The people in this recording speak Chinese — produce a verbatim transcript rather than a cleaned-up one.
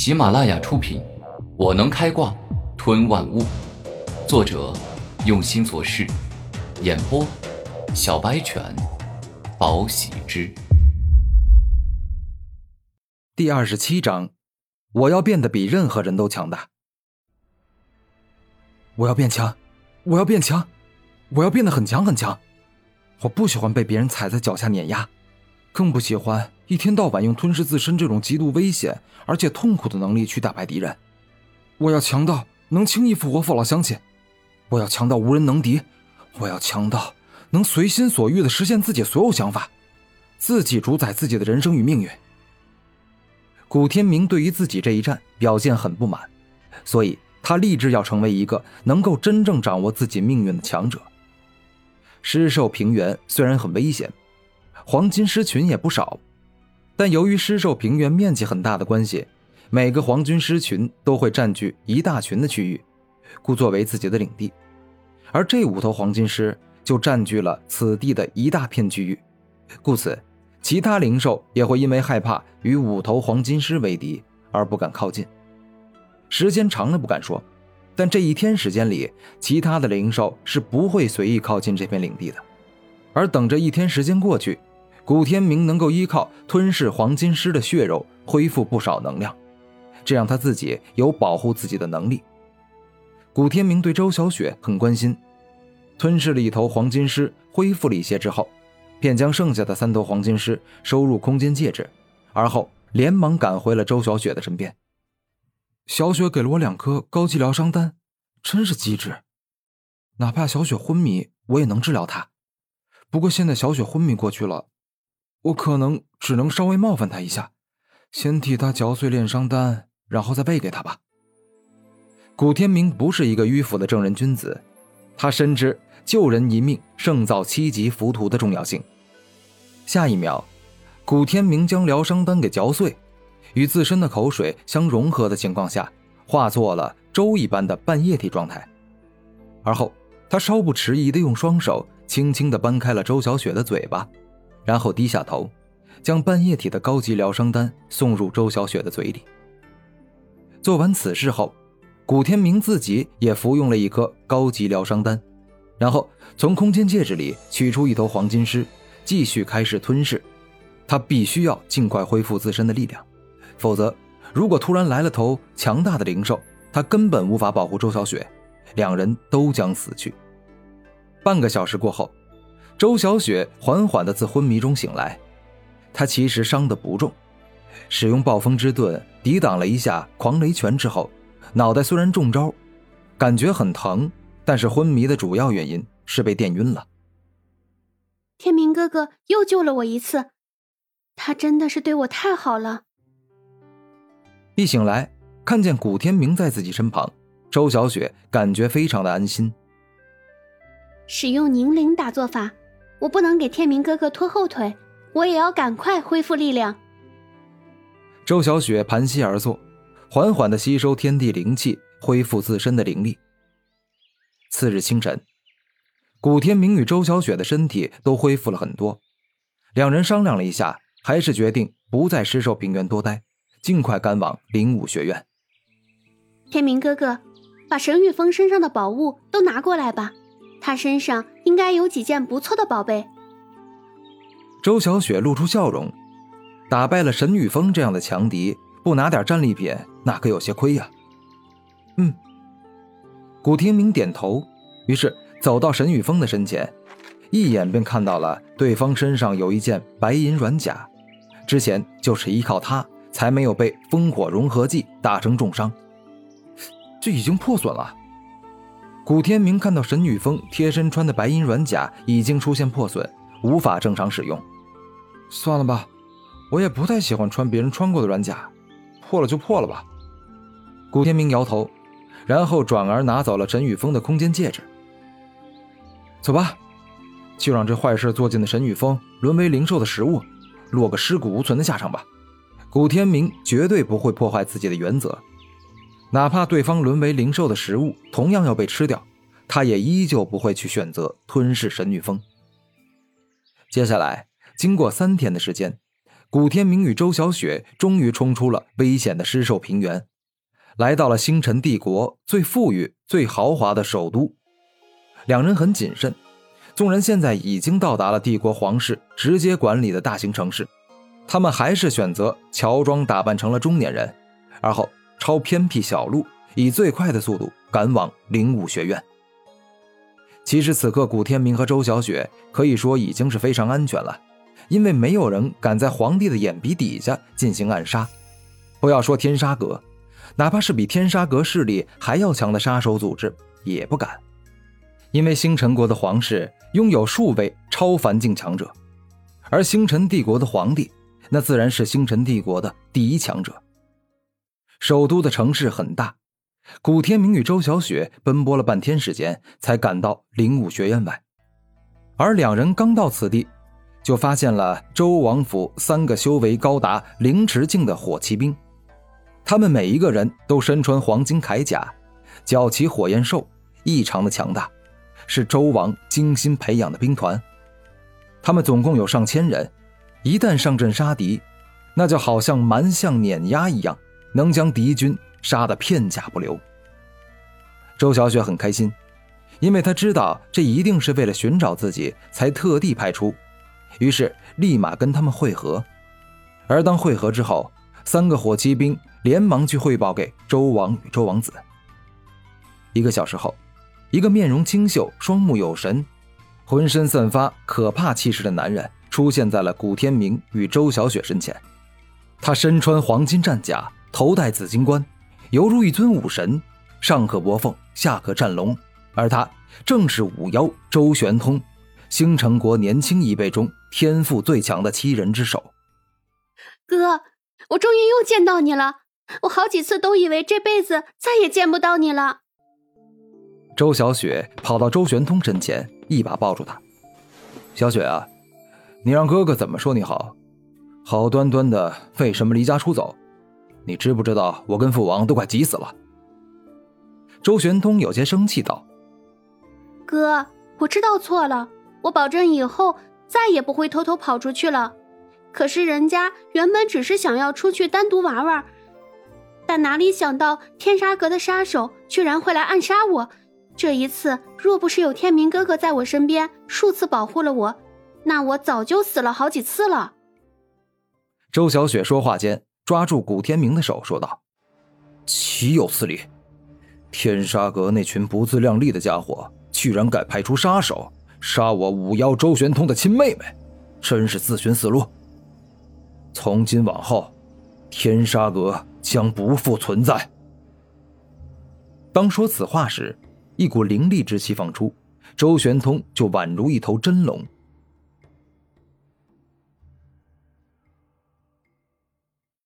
喜马拉雅出品，我能开挂吞万物，作者用心做事，演播小白犬宝喜之。第二十七章，我要变得比任何人都强大。我要变强，我要变强，我要变得很强很强。我不喜欢被别人踩在脚下碾压，更不喜欢一天到晚用吞噬自身这种极度危险而且痛苦的能力去打败敌人。我要强到能轻易复活父老乡亲，我要强到无人能敌，我要强到能随心所欲地实现自己所有想法，自己主宰自己的人生与命运。古天明对于自己这一战表现很不满，所以他立志要成为一个能够真正掌握自己命运的强者。狮兽平原虽然很危险，黄金狮群也不少，但由于狮兽平原面积很大的关系，每个黄金狮群都会占据一大群的区域，故作为自己的领地。而这五头黄金狮就占据了此地的一大片区域，故此其他灵兽也会因为害怕与五头黄金狮为敌而不敢靠近。时间长了不敢说，但这一天时间里，其他的灵兽是不会随意靠近这片领地的。而等着一天时间过去，古天明能够依靠吞噬黄金狮的血肉恢复不少能量，这让他自己有保护自己的能力。古天明对周小雪很关心，吞噬了一头黄金狮恢复了一些之后，便将剩下的三头黄金狮收入空间戒指，而后连忙赶回了周小雪的身边。小雪给了我两颗高级疗伤丹，真是机智，哪怕小雪昏迷我也能治疗她。不过现在小雪昏迷过去了，我可能只能稍微冒犯他一下，先替他嚼碎炼伤丹，然后再喂给他吧。古天明不是一个迂腐的正人君子，他深知救人一命胜造七级浮屠的重要性。下一秒，古天明将疗伤丹给嚼碎，与自身的口水相融合的情况下，化作了粥一般的半液体状态。而后他稍不迟疑地用双手轻轻地掰开了周小雪的嘴巴，然后低下头，将半液体的高级疗伤丹送入周小雪的嘴里。做完此事后，古天明自己也服用了一颗高级疗伤丹，然后从空间戒指里取出一头黄金狮，继续开始吞噬。他必须要尽快恢复自身的力量，否则如果突然来了头强大的灵兽，他根本无法保护周小雪，两人都将死去。半个小时过后，周小雪缓缓地自昏迷中醒来，她其实伤得不重，使用暴风之盾抵挡了一下狂雷拳之后，脑袋虽然中招，感觉很疼，但是昏迷的主要原因是被电晕了。天明哥哥又救了我一次，他真的是对我太好了。一醒来，看见古天明在自己身旁，周小雪感觉非常的安心。使用凝灵打坐法，我不能给天明哥哥拖后腿，我也要赶快恢复力量。周小雪盘膝而坐，缓缓地吸收天地灵气，恢复自身的灵力。次日清晨，古天明与周小雪的身体都恢复了很多，两人商量了一下，还是决定不在狮兽平原多待，尽快赶往灵武学院。天明哥哥，把沈玉峰身上的宝物都拿过来吧，他身上应该有几件不错的宝贝。周小雪露出笑容，打败了沈雨峰这样的强敌，不拿点战利品那可有些亏呀、啊、嗯。古天明点头，于是走到沈雨峰的身前，一眼便看到了对方身上有一件白银软甲，之前就是依靠它才没有被烽火融合剂打成重伤，这已经破损了。古天明看到沈雨峰贴身穿的白银软甲已经出现破损，无法正常使用。算了吧，我也不太喜欢穿别人穿过的软甲，破了就破了吧。古天明摇头，然后转而拿走了沈雨峰的空间戒指。走吧，就让这坏事做尽的沈雨峰沦为灵兽的食物，落个尸骨无存的下场吧。古天明绝对不会破坏自己的原则，哪怕对方沦为灵兽的食物同样要被吃掉，他也依旧不会去选择吞噬神女峰。接下来经过三天的时间，古天明与周小雪终于冲出了危险的尸兽平原，来到了星辰帝国最富裕最豪华的首都。两人很谨慎，纵然现在已经到达了帝国皇室直接管理的大型城市，他们还是选择乔装打扮成了中年人，而后抄偏僻小路，以最快的速度赶往灵武学院。其实此刻古天明和周小雪可以说已经是非常安全了，因为没有人敢在皇帝的眼皮底下进行暗杀。不要说天杀阁，哪怕是比天杀阁势力还要强的杀手组织也不敢，因为星辰国的皇室拥有数位超凡境强者，而星辰帝国的皇帝那自然是星辰帝国的第一强者。首都的城市很大，古天明与周小雪奔波了半天时间才赶到灵武学院外，而两人刚到此地就发现了周王府三个修为高达灵池境的火骑兵，他们每一个人都身穿黄金铠甲，脚骑火焰兽，异常的强大，是周王精心培养的兵团。他们总共有上千人，一旦上阵杀敌，那就好像蛮象碾压一样，能将敌军杀得片甲不留。周小雪很开心，因为她知道这一定是为了寻找自己才特地派出，于是立马跟他们会合。而当会合之后，三个火骑兵连忙去汇报给周王与周王子。一个小时后，一个面容清秀、双目有神、浑身散发可怕气势的男人出现在了古天明与周小雪身前。他身穿黄金战甲，头戴紫金冠，犹如一尊武神，上可搏凤，下可战龙，而他正是五妖周玄通，星辰国年轻一辈中天赋最强的七人之首。哥，我终于又见到你了，我好几次都以为这辈子再也见不到你了。周小雪跑到周玄通身前，一把抱住他。小雪啊，你让哥哥怎么说你好？好端端的为什么离家出走？你知不知道我跟父王都快急死了？周玄通有些生气道。哥，我知道错了，我保证以后再也不会偷偷跑出去了。可是人家原本只是想要出去单独玩玩，但哪里想到天杀阁的杀手居然会来暗杀我。这一次若不是有天明哥哥在我身边数次保护了我，那我早就死了好几次了。周小雪说话间抓住古天明的手说道，岂有此理，天杀阁那群不自量力的家伙居然敢派出杀手杀我五妖周玄通的亲妹妹，真是自寻死路。从今往后，天杀阁将不复存在。当说此话时，一股凌厉之气放出，周玄通就宛如一头真龙，